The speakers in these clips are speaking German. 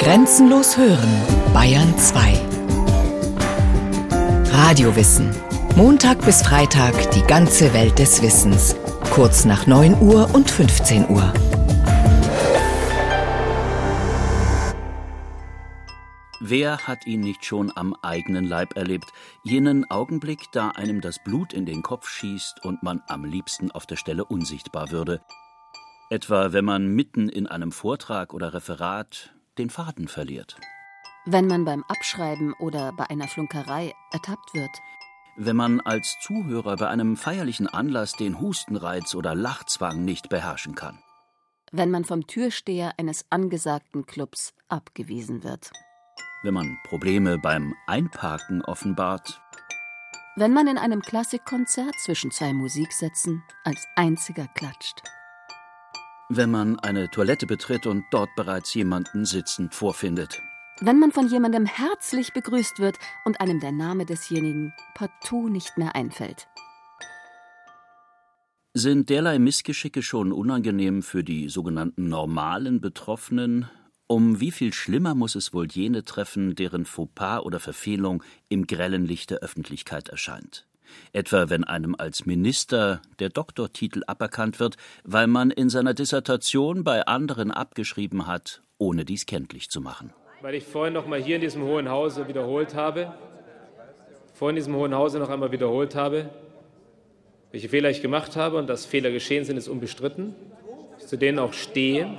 Grenzenlos hören, Bayern 2. Radiowissen. Montag bis Freitag die ganze Welt des Wissens. Kurz nach 9 Uhr und 15 Uhr. Wer hat ihn nicht schon am eigenen Leib erlebt? Jenen Augenblick, da einem das Blut in den Kopf schießt und man am liebsten auf der Stelle unsichtbar würde. Etwa wenn man mitten in einem Vortrag oder Referat den Faden verliert. Wenn man beim Abschreiben oder bei einer Flunkerei ertappt wird. Wenn man als Zuhörer bei einem feierlichen Anlass den Hustenreiz oder Lachzwang nicht beherrschen kann. Wenn man vom Türsteher eines angesagten Clubs abgewiesen wird. Wenn man Probleme beim Einparken offenbart. Wenn man in einem Klassikkonzert zwischen zwei Musiksätzen als einziger klatscht. Wenn man eine Toilette betritt und dort bereits jemanden sitzend vorfindet. Wenn man von jemandem herzlich begrüßt wird und einem der Name desjenigen partout nicht mehr einfällt. Sind derlei Missgeschicke schon unangenehm für die sogenannten normalen Betroffenen? Um wie viel schlimmer muss es wohl jene treffen, deren Fauxpas oder Verfehlung im grellen Licht der Öffentlichkeit erscheint? Etwa wenn einem als Minister der Doktortitel aberkannt wird, weil man in seiner Dissertation bei anderen abgeschrieben hat, ohne dies kenntlich zu machen. Weil ich vorhin noch mal hier in diesem Hohen Hause wiederholt habe, welche Fehler ich gemacht habe und dass Fehler geschehen sind, ist unbestritten. Ich zu denen auch stehe.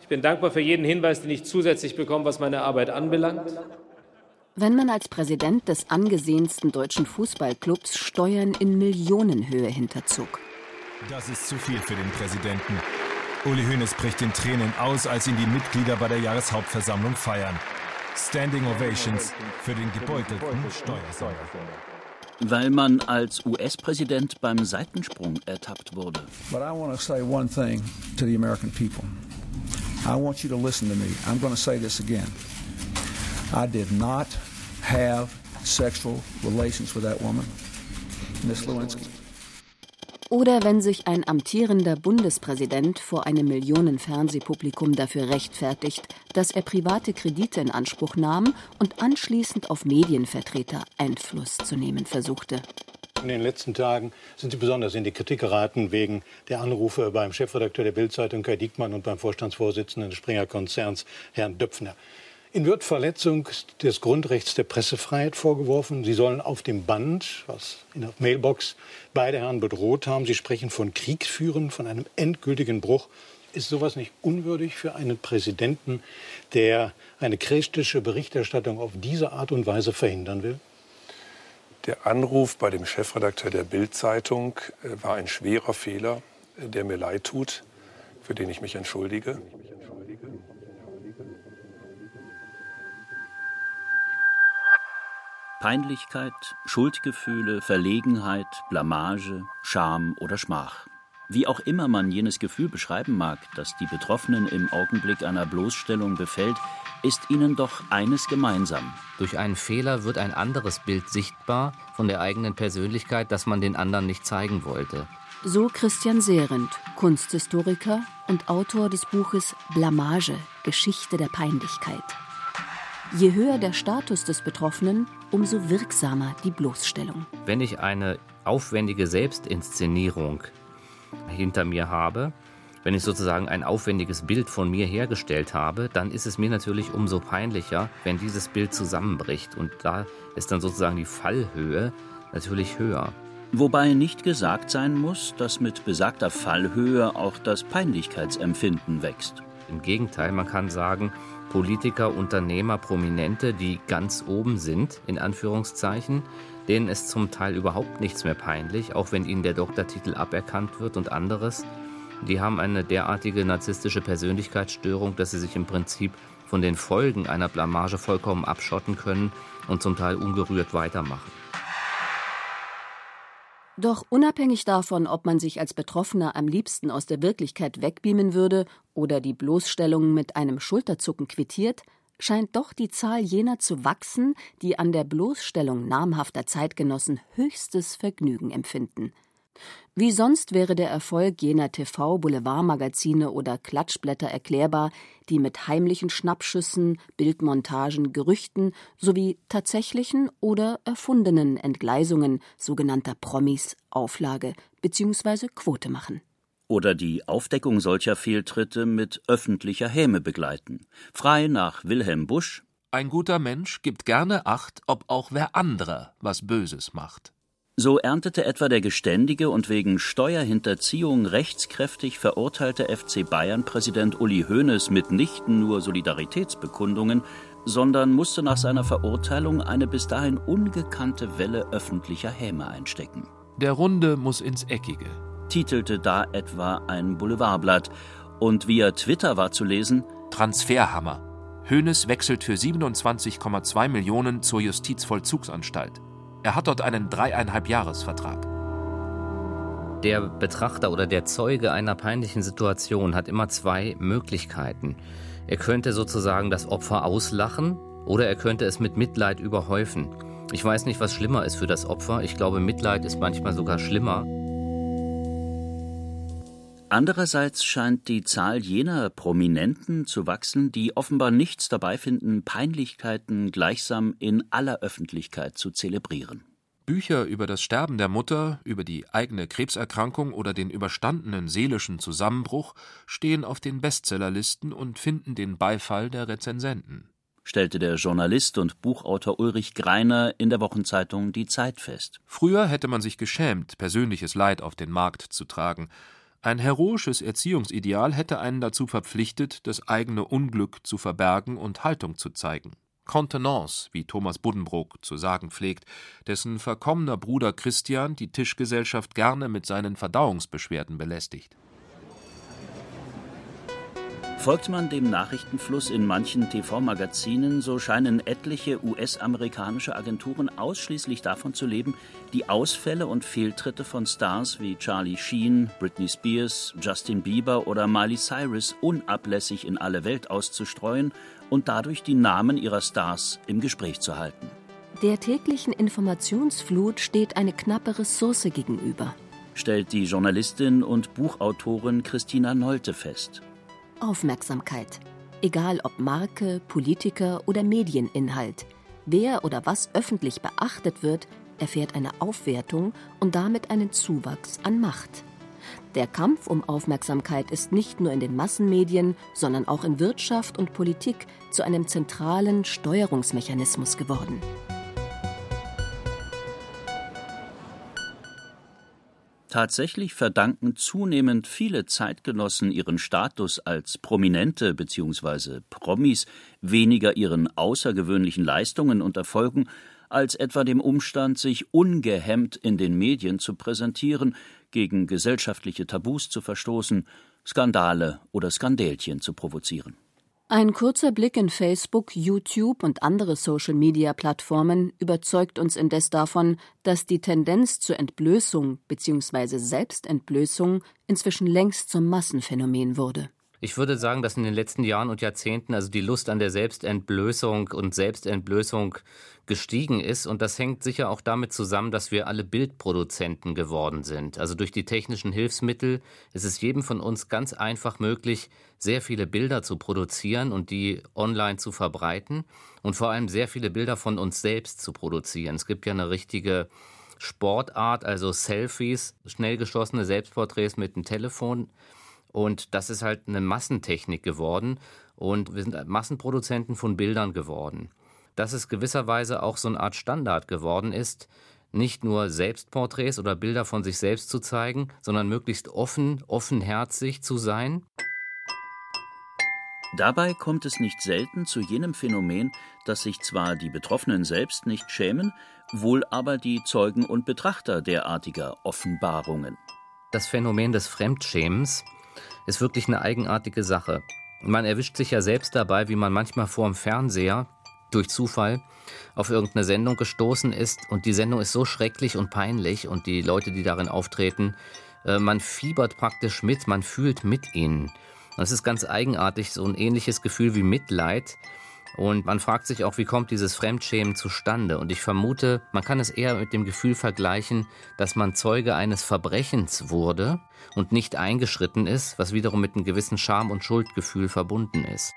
Ich bin dankbar für jeden Hinweis, den ich zusätzlich bekomme, was meine Arbeit anbelangt. Wenn man als Präsident des angesehensten deutschen Fußballclubs Steuern in Millionenhöhe hinterzog. Das ist zu viel für den Präsidenten. Uli Hoeneß bricht in Tränen aus, als ihn die Mitglieder bei der Jahreshauptversammlung feiern. Standing Ovations für den gebeutelten Steuersäuger. Weil man als US-Präsident beim Seitensprung ertappt wurde. But I want to say one thing to the American people. I want you to listen to me. I'm going to say this again. I did not have sexual relations with that woman, Miss Lewinsky. Oder wenn sich ein amtierender Bundespräsident vor einem Millionen-Fernsehpublikum dafür rechtfertigt, dass er private Kredite in Anspruch nahm und anschließend auf Medienvertreter Einfluss zu nehmen versuchte. In den letzten Tagen sind Sie besonders in die Kritik geraten wegen der Anrufe beim Chefredakteur der Bild-Zeitung Kai Diekmann und beim Vorstandsvorsitzenden des Springer Konzerns Herrn Döpfner. Ihnen wird Verletzung des Grundrechts der Pressefreiheit vorgeworfen. Sie sollen auf dem Band, was in der Mailbox beide Herren bedroht haben, Sie sprechen von Krieg führen, von einem endgültigen Bruch. Ist sowas nicht unwürdig für einen Präsidenten, der eine kritische Berichterstattung auf diese Art und Weise verhindern will? Der Anruf bei dem Chefredakteur der Bild-Zeitung war ein schwerer Fehler, der mir leid tut, für den ich mich entschuldige. Peinlichkeit, Schuldgefühle, Verlegenheit, Blamage, Scham oder Schmach. Wie auch immer man jenes Gefühl beschreiben mag, das die Betroffenen im Augenblick einer Bloßstellung befällt, ist ihnen doch eines gemeinsam. Durch einen Fehler wird ein anderes Bild sichtbar von der eigenen Persönlichkeit, das man den anderen nicht zeigen wollte. So Christian Saehrendt, Kunsthistoriker und Autor des Buches Blamage, Geschichte der Peinlichkeit. Je höher der Status des Betroffenen, umso wirksamer die Bloßstellung. Wenn ich eine aufwendige Selbstinszenierung hinter mir habe, wenn ich sozusagen ein aufwendiges Bild von mir hergestellt habe, dann ist es mir natürlich umso peinlicher, wenn dieses Bild zusammenbricht. Und da ist dann sozusagen die Fallhöhe natürlich höher. Wobei nicht gesagt sein muss, dass mit besagter Fallhöhe auch das Peinlichkeitsempfinden wächst. Im Gegenteil, man kann sagen, Politiker, Unternehmer, Prominente, die ganz oben sind, in Anführungszeichen, denen ist zum Teil überhaupt nichts mehr peinlich, auch wenn ihnen der Doktortitel aberkannt wird und anderes. Die haben eine derartige narzisstische Persönlichkeitsstörung, dass sie sich im Prinzip von den Folgen einer Blamage vollkommen abschotten können und zum Teil ungerührt weitermachen. Doch unabhängig davon, ob man sich als Betroffener am liebsten aus der Wirklichkeit wegbeamen würde oder die Bloßstellung mit einem Schulterzucken quittiert, scheint doch die Zahl jener zu wachsen, die an der Bloßstellung namhafter Zeitgenossen höchstes Vergnügen empfinden. Wie sonst wäre der Erfolg jener TV-Boulevardmagazine oder Klatschblätter erklärbar, die mit heimlichen Schnappschüssen, Bildmontagen, Gerüchten sowie tatsächlichen oder erfundenen Entgleisungen sogenannter Promis Auflage bzw. Quote machen. Oder die Aufdeckung solcher Fehltritte mit öffentlicher Häme begleiten. Frei nach Wilhelm Busch: Ein guter Mensch gibt gerne Acht, ob auch wer anderer was Böses macht. So erntete etwa der geständige und wegen Steuerhinterziehung rechtskräftig verurteilte FC Bayern-Präsident Uli Hoeneß mitnichten nur Solidaritätsbekundungen, sondern musste nach seiner Verurteilung eine bis dahin ungekannte Welle öffentlicher Häme einstecken. Der Runde muss ins Eckige, titelte da etwa ein Boulevardblatt. Und via Twitter war zu lesen: Transferhammer. Hoeneß wechselt für 27,2 Millionen zur Justizvollzugsanstalt. Er hat dort einen 3,5-Jahres-Vertrag. Der Betrachter oder der Zeuge einer peinlichen Situation hat immer zwei Möglichkeiten. Er könnte sozusagen das Opfer auslachen oder er könnte es mit Mitleid überhäufen. Ich weiß nicht, was schlimmer ist für das Opfer. Ich glaube, Mitleid ist manchmal sogar schlimmer. Andererseits scheint die Zahl jener Prominenten zu wachsen, die offenbar nichts dabei finden, Peinlichkeiten gleichsam in aller Öffentlichkeit zu zelebrieren. Bücher über das Sterben der Mutter, über die eigene Krebserkrankung oder den überstandenen seelischen Zusammenbruch stehen auf den Bestsellerlisten und finden den Beifall der Rezensenten, stellte der Journalist und Buchautor Ulrich Greiner in der Wochenzeitung Die Zeit fest. Früher hätte man sich geschämt, persönliches Leid auf den Markt zu tragen. Ein heroisches Erziehungsideal hätte einen dazu verpflichtet, das eigene Unglück zu verbergen und Haltung zu zeigen. Contenance, wie Thomas Buddenbrook zu sagen pflegt, dessen verkommener Bruder Christian die Tischgesellschaft gerne mit seinen Verdauungsbeschwerden belästigt. Folgt man dem Nachrichtenfluss in manchen TV-Magazinen, so scheinen etliche US-amerikanische Agenturen ausschließlich davon zu leben, die Ausfälle und Fehltritte von Stars wie Charlie Sheen, Britney Spears, Justin Bieber oder Miley Cyrus unablässig in alle Welt auszustreuen und dadurch die Namen ihrer Stars im Gespräch zu halten. Der täglichen Informationsflut steht eine knappe Ressource gegenüber, stellt die Journalistin und Buchautorin Christina Nolte fest. Aufmerksamkeit. Egal ob Marke, Politiker oder Medieninhalt, wer oder was öffentlich beachtet wird, erfährt eine Aufwertung und damit einen Zuwachs an Macht. Der Kampf um Aufmerksamkeit ist nicht nur in den Massenmedien, sondern auch in Wirtschaft und Politik zu einem zentralen Steuerungsmechanismus geworden. Tatsächlich verdanken zunehmend viele Zeitgenossen ihren Status als Prominente bzw. Promis weniger ihren außergewöhnlichen Leistungen und Erfolgen, als etwa dem Umstand, sich ungehemmt in den Medien zu präsentieren, gegen gesellschaftliche Tabus zu verstoßen, Skandale oder Skandälchen zu provozieren. Ein kurzer Blick in Facebook, YouTube und andere Social-Media-Plattformen überzeugt uns indes davon, dass die Tendenz zur Entblößung bzw. Selbstentblößung inzwischen längst zum Massenphänomen wurde. Ich würde sagen, dass in den letzten Jahren und Jahrzehnten also die Lust an der Selbstentblößung und Selbstentblößung gestiegen ist. Und das hängt sicher auch damit zusammen, dass wir alle Bildproduzenten geworden sind. Also durch die technischen Hilfsmittel ist es jedem von uns ganz einfach möglich, sehr viele Bilder zu produzieren und die online zu verbreiten und vor allem sehr viele Bilder von uns selbst zu produzieren. Es gibt ja eine richtige Sportart, also Selfies, schnell geschossene Selbstporträts mit dem Telefon. Und das ist halt eine Massentechnik geworden und wir sind Massenproduzenten von Bildern geworden. Dass es gewisserweise auch so eine Art Standard geworden ist, nicht nur Selbstporträts oder Bilder von sich selbst zu zeigen, sondern möglichst offen, offenherzig zu sein. Dabei kommt es nicht selten zu jenem Phänomen, dass sich zwar die Betroffenen selbst nicht schämen, wohl aber die Zeugen und Betrachter derartiger Offenbarungen. Das Phänomen des Fremdschämens ist wirklich eine eigenartige Sache. Man erwischt sich ja selbst dabei, wie man manchmal vor dem Fernseher durch Zufall auf irgendeine Sendung gestoßen ist und die Sendung ist so schrecklich und peinlich und die Leute, die darin auftreten, man fiebert praktisch mit, man fühlt mit ihnen. Und es ist ganz eigenartig, so ein ähnliches Gefühl wie Mitleid, Und man fragt sich auch, wie kommt dieses Fremdschämen zustande? Und ich vermute, man kann es eher mit dem Gefühl vergleichen, dass man Zeuge eines Verbrechens wurde und nicht eingeschritten ist, was wiederum mit einem gewissen Scham- und Schuldgefühl verbunden ist.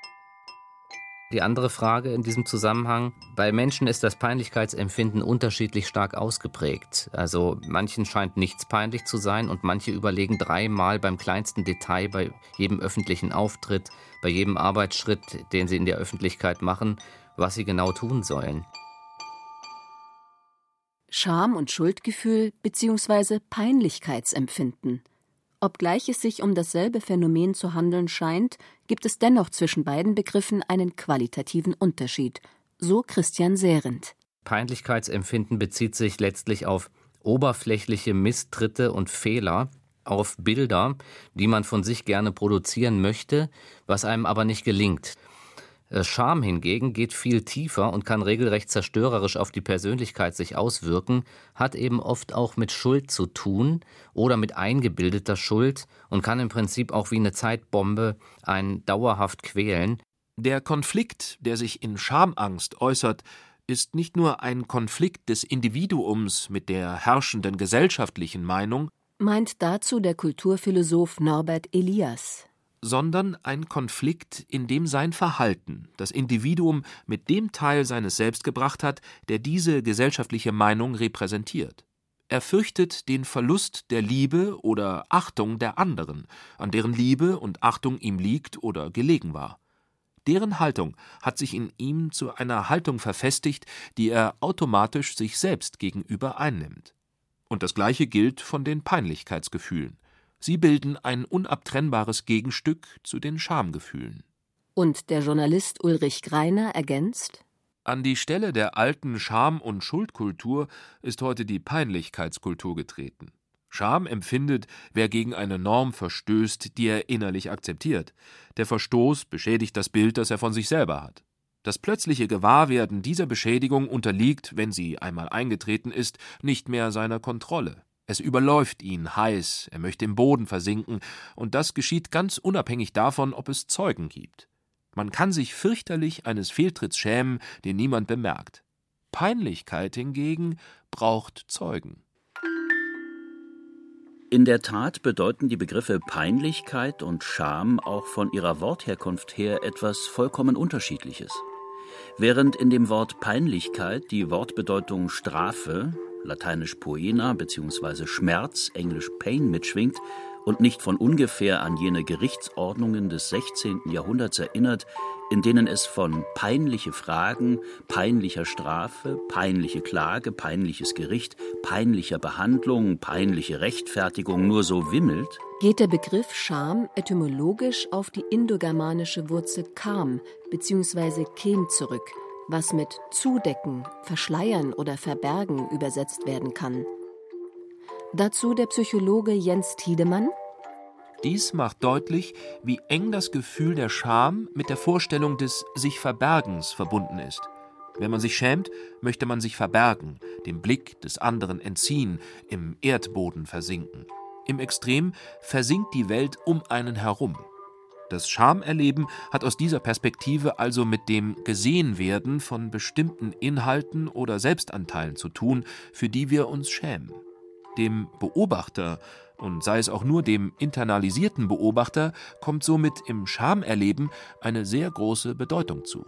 Die andere Frage in diesem Zusammenhang: Bei Menschen ist das Peinlichkeitsempfinden unterschiedlich stark ausgeprägt. Also manchen scheint nichts peinlich zu sein und manche überlegen dreimal beim kleinsten Detail, bei jedem öffentlichen Auftritt, bei jedem Arbeitsschritt, den sie in der Öffentlichkeit machen, was sie genau tun sollen. Scham- und Schuldgefühl bzw. Peinlichkeitsempfinden. Obgleich es sich um dasselbe Phänomen zu handeln scheint, gibt es dennoch zwischen beiden Begriffen einen qualitativen Unterschied, so Christian Saehrendt. Peinlichkeitsempfinden bezieht sich letztlich auf oberflächliche Misstritte und Fehler, auf Bilder, die man von sich gerne produzieren möchte, was einem aber nicht gelingt. Scham hingegen geht viel tiefer und kann regelrecht zerstörerisch auf die Persönlichkeit sich auswirken, hat eben oft auch mit Schuld zu tun oder mit eingebildeter Schuld und kann im Prinzip auch wie eine Zeitbombe einen dauerhaft quälen. Der Konflikt, der sich in Schamangst äußert, ist nicht nur ein Konflikt des Individuums mit der herrschenden gesellschaftlichen Meinung, meint dazu der Kulturphilosoph Norbert Elias, sondern ein Konflikt, in dem sein Verhalten das Individuum mit dem Teil seines Selbst gebracht hat, der diese gesellschaftliche Meinung repräsentiert. Er fürchtet den Verlust der Liebe oder Achtung der anderen, an deren Liebe und Achtung ihm liegt oder gelegen war. Deren Haltung hat sich in ihm zu einer Haltung verfestigt, die er automatisch sich selbst gegenüber einnimmt. Und das Gleiche gilt von den Peinlichkeitsgefühlen. Sie bilden ein unabtrennbares Gegenstück zu den Schamgefühlen. Und der Journalist Ulrich Greiner ergänzt: An die Stelle der alten Scham- und Schuldkultur ist heute die Peinlichkeitskultur getreten. Scham empfindet, wer gegen eine Norm verstößt, die er innerlich akzeptiert. Der Verstoß beschädigt das Bild, das er von sich selber hat. Das plötzliche Gewahrwerden dieser Beschädigung unterliegt, wenn sie einmal eingetreten ist, nicht mehr seiner Kontrolle. Es überläuft ihn heiß, er möchte im Boden versinken, und das geschieht ganz unabhängig davon, ob es Zeugen gibt. Man kann sich fürchterlich eines Fehltritts schämen, den niemand bemerkt. Peinlichkeit hingegen braucht Zeugen. In der Tat bedeuten die Begriffe Peinlichkeit und Scham auch von ihrer Wortherkunft her etwas vollkommen Unterschiedliches. Während in dem Wort Peinlichkeit die Wortbedeutung Strafe, lateinisch poena bzw. Schmerz, englisch pain, mitschwingt und nicht von ungefähr an jene Gerichtsordnungen des 16. Jahrhunderts erinnert, in denen es von peinliche Fragen, peinlicher Strafe, peinliche Klage, peinliches Gericht, peinlicher Behandlung, peinliche Rechtfertigung nur so wimmelt, geht der Begriff Scham etymologisch auf die indogermanische Wurzel kam bzw. kem zurück, was mit Zudecken, Verschleiern oder Verbergen übersetzt werden kann. Dazu der Psychologe Jens Tiedemann: Dies macht deutlich, wie eng das Gefühl der Scham mit der Vorstellung des Sich-Verbergens verbunden ist. Wenn man sich schämt, möchte man sich verbergen, dem Blick des anderen entziehen, im Erdboden versinken. Im Extrem versinkt die Welt um einen herum. Das Schamerleben hat aus dieser Perspektive also mit dem Gesehenwerden von bestimmten Inhalten oder Selbstanteilen zu tun, für die wir uns schämen. Dem Beobachter, und sei es auch nur dem internalisierten Beobachter, kommt somit im Schamerleben eine sehr große Bedeutung zu.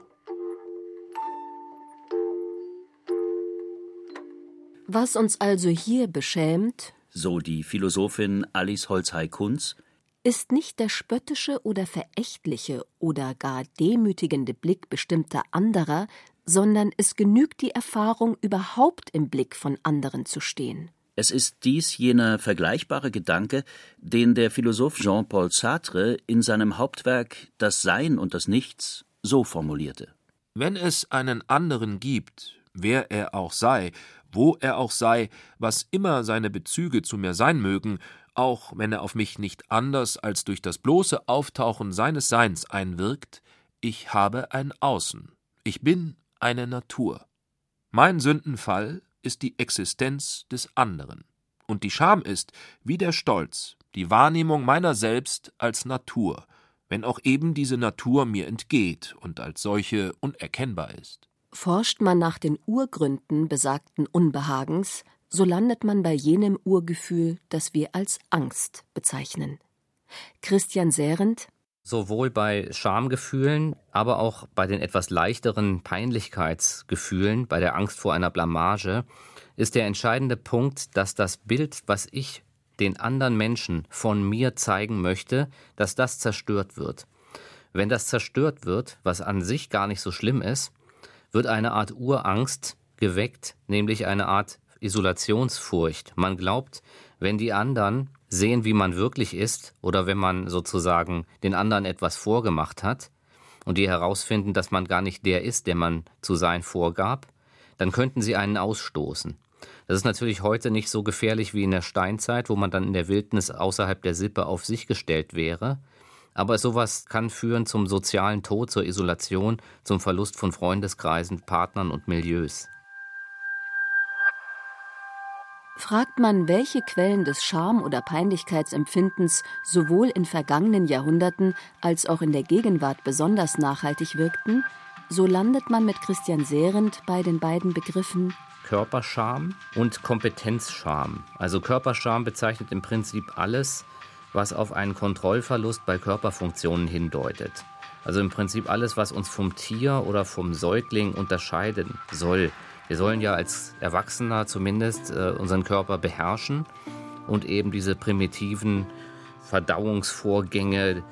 Was uns also hier beschämt, so die Philosophin Alice Holzhey Kunz, ist nicht der spöttische oder verächtliche oder gar demütigende Blick bestimmter anderer, sondern es genügt die Erfahrung, überhaupt im Blick von anderen zu stehen. Es ist dies jener vergleichbare Gedanke, den der Philosoph Jean-Paul Sartre in seinem Hauptwerk Das Sein und das Nichts so formulierte: Wenn es einen anderen gibt, wer er auch sei, wo er auch sei, was immer seine Bezüge zu mir sein mögen, auch wenn er auf mich nicht anders als durch das bloße Auftauchen seines Seins einwirkt, ich habe ein Außen, ich bin eine Natur. Mein Sündenfall ist die Existenz des anderen, und die Scham ist, wie der Stolz, die Wahrnehmung meiner selbst als Natur, wenn auch eben diese Natur mir entgeht und als solche unerkennbar ist. Forscht man nach den Urgründen besagten Unbehagens, so landet man bei jenem Urgefühl, das wir als Angst bezeichnen. Christian Saehrendt: Sowohl bei Schamgefühlen, aber auch bei den etwas leichteren Peinlichkeitsgefühlen, bei der Angst vor einer Blamage, ist der entscheidende Punkt, dass das Bild, was ich den anderen Menschen von mir zeigen möchte, dass das zerstört wird. Wenn das zerstört wird, was an sich gar nicht so schlimm ist, wird eine Art Urangst geweckt, nämlich eine Art Isolationsfurcht. Man glaubt, wenn die anderen sehen, wie man wirklich ist, oder wenn man sozusagen den anderen etwas vorgemacht hat und die herausfinden, dass man gar nicht der ist, der man zu sein vorgab, dann könnten sie einen ausstoßen. Das ist natürlich heute nicht so gefährlich wie in der Steinzeit, wo man dann in der Wildnis außerhalb der Sippe auf sich gestellt wäre. Aber sowas kann führen zum sozialen Tod, zur Isolation, zum Verlust von Freundeskreisen, Partnern und Milieus. Fragt man, welche Quellen des Scham- oder Peinlichkeitsempfindens sowohl in vergangenen Jahrhunderten als auch in der Gegenwart besonders nachhaltig wirkten, so landet man mit Christian Saehrendt bei den beiden Begriffen Körperscham und Kompetenzscham. Also Körperscham bezeichnet im Prinzip alles, was auf einen Kontrollverlust bei Körperfunktionen hindeutet. Also im Prinzip alles, was uns vom Tier oder vom Säugling unterscheiden soll. Wir sollen ja als Erwachsener zumindest unseren Körper beherrschen und eben diese primitiven Verdauungsvorgänge,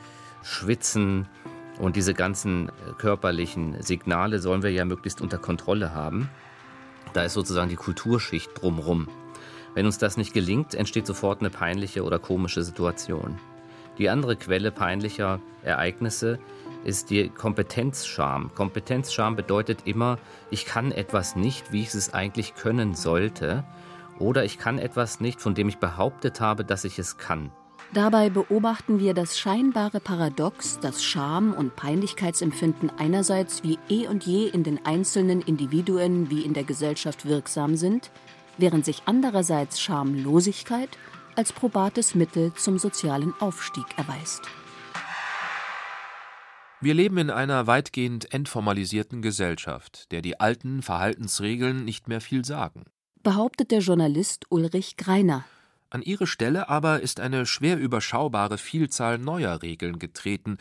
Schwitzen und diese ganzen körperlichen Signale sollen wir ja möglichst unter Kontrolle haben. Da ist sozusagen die Kulturschicht drumrum. Wenn uns das nicht gelingt, entsteht sofort eine peinliche oder komische Situation. Die andere Quelle peinlicher Ereignisse ist die Kompetenzscham. Kompetenzscham bedeutet immer, ich kann etwas nicht, wie ich es eigentlich können sollte, oder ich kann etwas nicht, von dem ich behauptet habe, dass ich es kann. Dabei beobachten wir das scheinbare Paradox, dass Scham- und Peinlichkeitsempfinden einerseits wie eh und je in den einzelnen Individuen wie in der Gesellschaft wirksam sind, während sich andererseits Schamlosigkeit als probates Mittel zum sozialen Aufstieg erweist. Wir leben in einer weitgehend entformalisierten Gesellschaft, der die alten Verhaltensregeln nicht mehr viel sagen, behauptet der Journalist Ulrich Greiner. An ihre Stelle aber ist eine schwer überschaubare Vielzahl neuer Regeln getreten,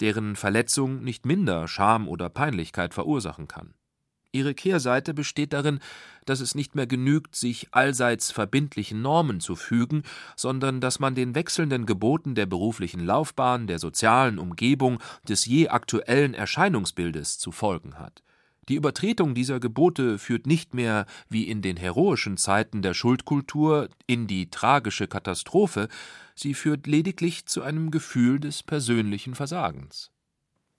deren Verletzung nicht minder Scham oder Peinlichkeit verursachen kann. Ihre Kehrseite besteht darin, dass es nicht mehr genügt, sich allseits verbindlichen Normen zu fügen, sondern dass man den wechselnden Geboten der beruflichen Laufbahn, der sozialen Umgebung, des je aktuellen Erscheinungsbildes zu folgen hat. Die Übertretung dieser Gebote führt nicht mehr, wie in den heroischen Zeiten der Schuldkultur, in die tragische Katastrophe, sie führt lediglich zu einem Gefühl des persönlichen Versagens.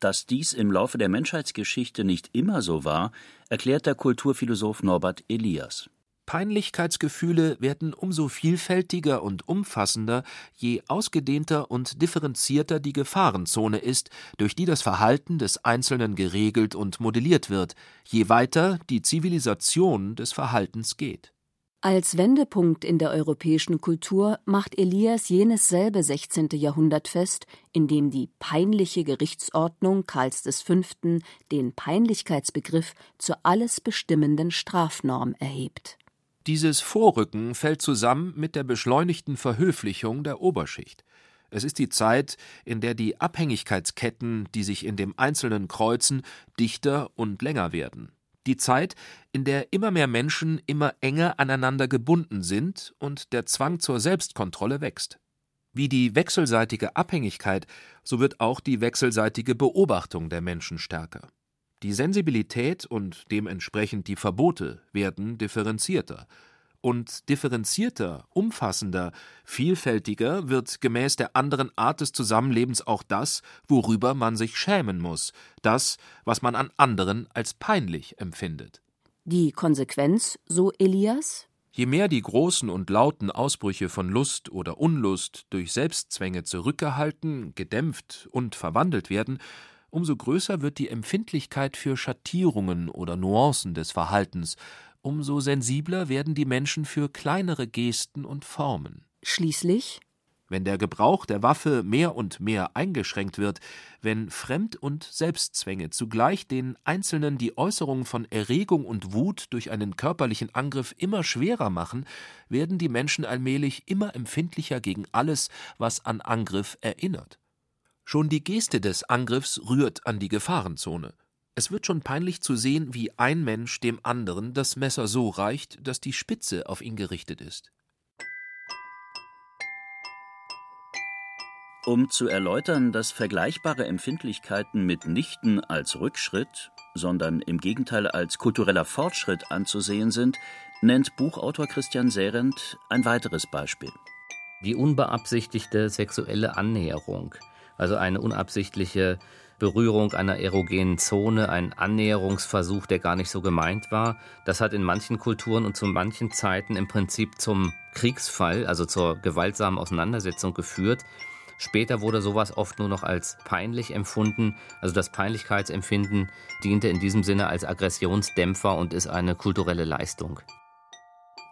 Dass dies im Laufe der Menschheitsgeschichte nicht immer so war, erklärt der Kulturphilosoph Norbert Elias. Peinlichkeitsgefühle werden umso vielfältiger und umfassender, je ausgedehnter und differenzierter die Gefahrenzone ist, durch die das Verhalten des Einzelnen geregelt und modelliert wird, je weiter die Zivilisation des Verhaltens geht. Als Wendepunkt in der europäischen Kultur macht Elias jenes selbe 16. Jahrhundert fest, in dem die peinliche Gerichtsordnung Karls V. den Peinlichkeitsbegriff zur alles bestimmenden Strafnorm erhebt. Dieses Vorrücken fällt zusammen mit der beschleunigten Verhöflichung der Oberschicht. Es ist die Zeit, in der die Abhängigkeitsketten, die sich in dem Einzelnen kreuzen, dichter und länger werden. Die Zeit, in der immer mehr Menschen immer enger aneinander gebunden sind und der Zwang zur Selbstkontrolle wächst. Wie die wechselseitige Abhängigkeit, so wird auch die wechselseitige Beobachtung der Menschen stärker. Die Sensibilität und dementsprechend die Verbote werden differenzierter. Und differenzierter, umfassender, vielfältiger wird gemäß der anderen Art des Zusammenlebens auch das, worüber man sich schämen muss, das, was man an anderen als peinlich empfindet. Die Konsequenz, so Elias? Je mehr die großen und lauten Ausbrüche von Lust oder Unlust durch Selbstzwänge zurückgehalten, gedämpft und verwandelt werden, umso größer wird die Empfindlichkeit für Schattierungen oder Nuancen des Verhaltens, umso sensibler werden die Menschen für kleinere Gesten und Formen. Schließlich wenn der Gebrauch der Waffe mehr und mehr eingeschränkt wird, wenn Fremd- und Selbstzwänge zugleich den Einzelnen die Äußerung von Erregung und Wut durch einen körperlichen Angriff immer schwerer machen, werden die Menschen allmählich immer empfindlicher gegen alles, was an Angriff erinnert. Schon die Geste des Angriffs rührt an die Gefahrenzone. Es wird schon peinlich zu sehen, wie ein Mensch dem anderen das Messer so reicht, dass die Spitze auf ihn gerichtet ist. Um zu erläutern, dass vergleichbare Empfindlichkeiten mitnichten als Rückschritt, sondern im Gegenteil als kultureller Fortschritt anzusehen sind, nennt Buchautor Christian Saehrendt ein weiteres Beispiel. Die unbeabsichtigte sexuelle Annäherung, also eine unabsichtliche Berührung einer erogenen Zone, ein Annäherungsversuch, der gar nicht so gemeint war, das hat in manchen Kulturen und zu manchen Zeiten im Prinzip zum Kriegsfall, also zur gewaltsamen Auseinandersetzung geführt. Später wurde sowas oft nur noch als peinlich empfunden. Also das Peinlichkeitsempfinden diente in diesem Sinne als Aggressionsdämpfer und ist eine kulturelle Leistung.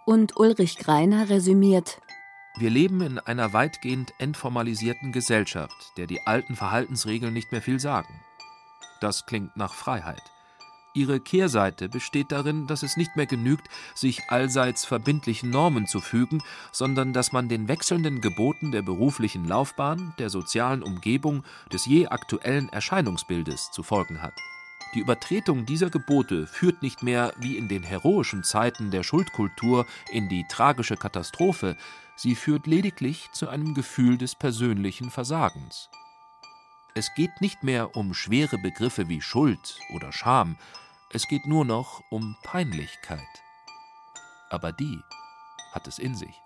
Und Ulrich Greiner resümiert: Wir leben in einer weitgehend entformalisierten Gesellschaft, der die alten Verhaltensregeln nicht mehr viel sagen. Das klingt nach Freiheit. Ihre Kehrseite besteht darin, dass es nicht mehr genügt, sich allseits verbindlichen Normen zu fügen, sondern dass man den wechselnden Geboten der beruflichen Laufbahn, der sozialen Umgebung, des je aktuellen Erscheinungsbildes zu folgen hat. Die Übertretung dieser Gebote führt nicht mehr, wie in den heroischen Zeiten der Schuldkultur, in die tragische Katastrophe, sie führt lediglich zu einem Gefühl des persönlichen Versagens. Es geht nicht mehr um schwere Begriffe wie Schuld oder Scham, es geht nur noch um Peinlichkeit. Aber die hat es in sich.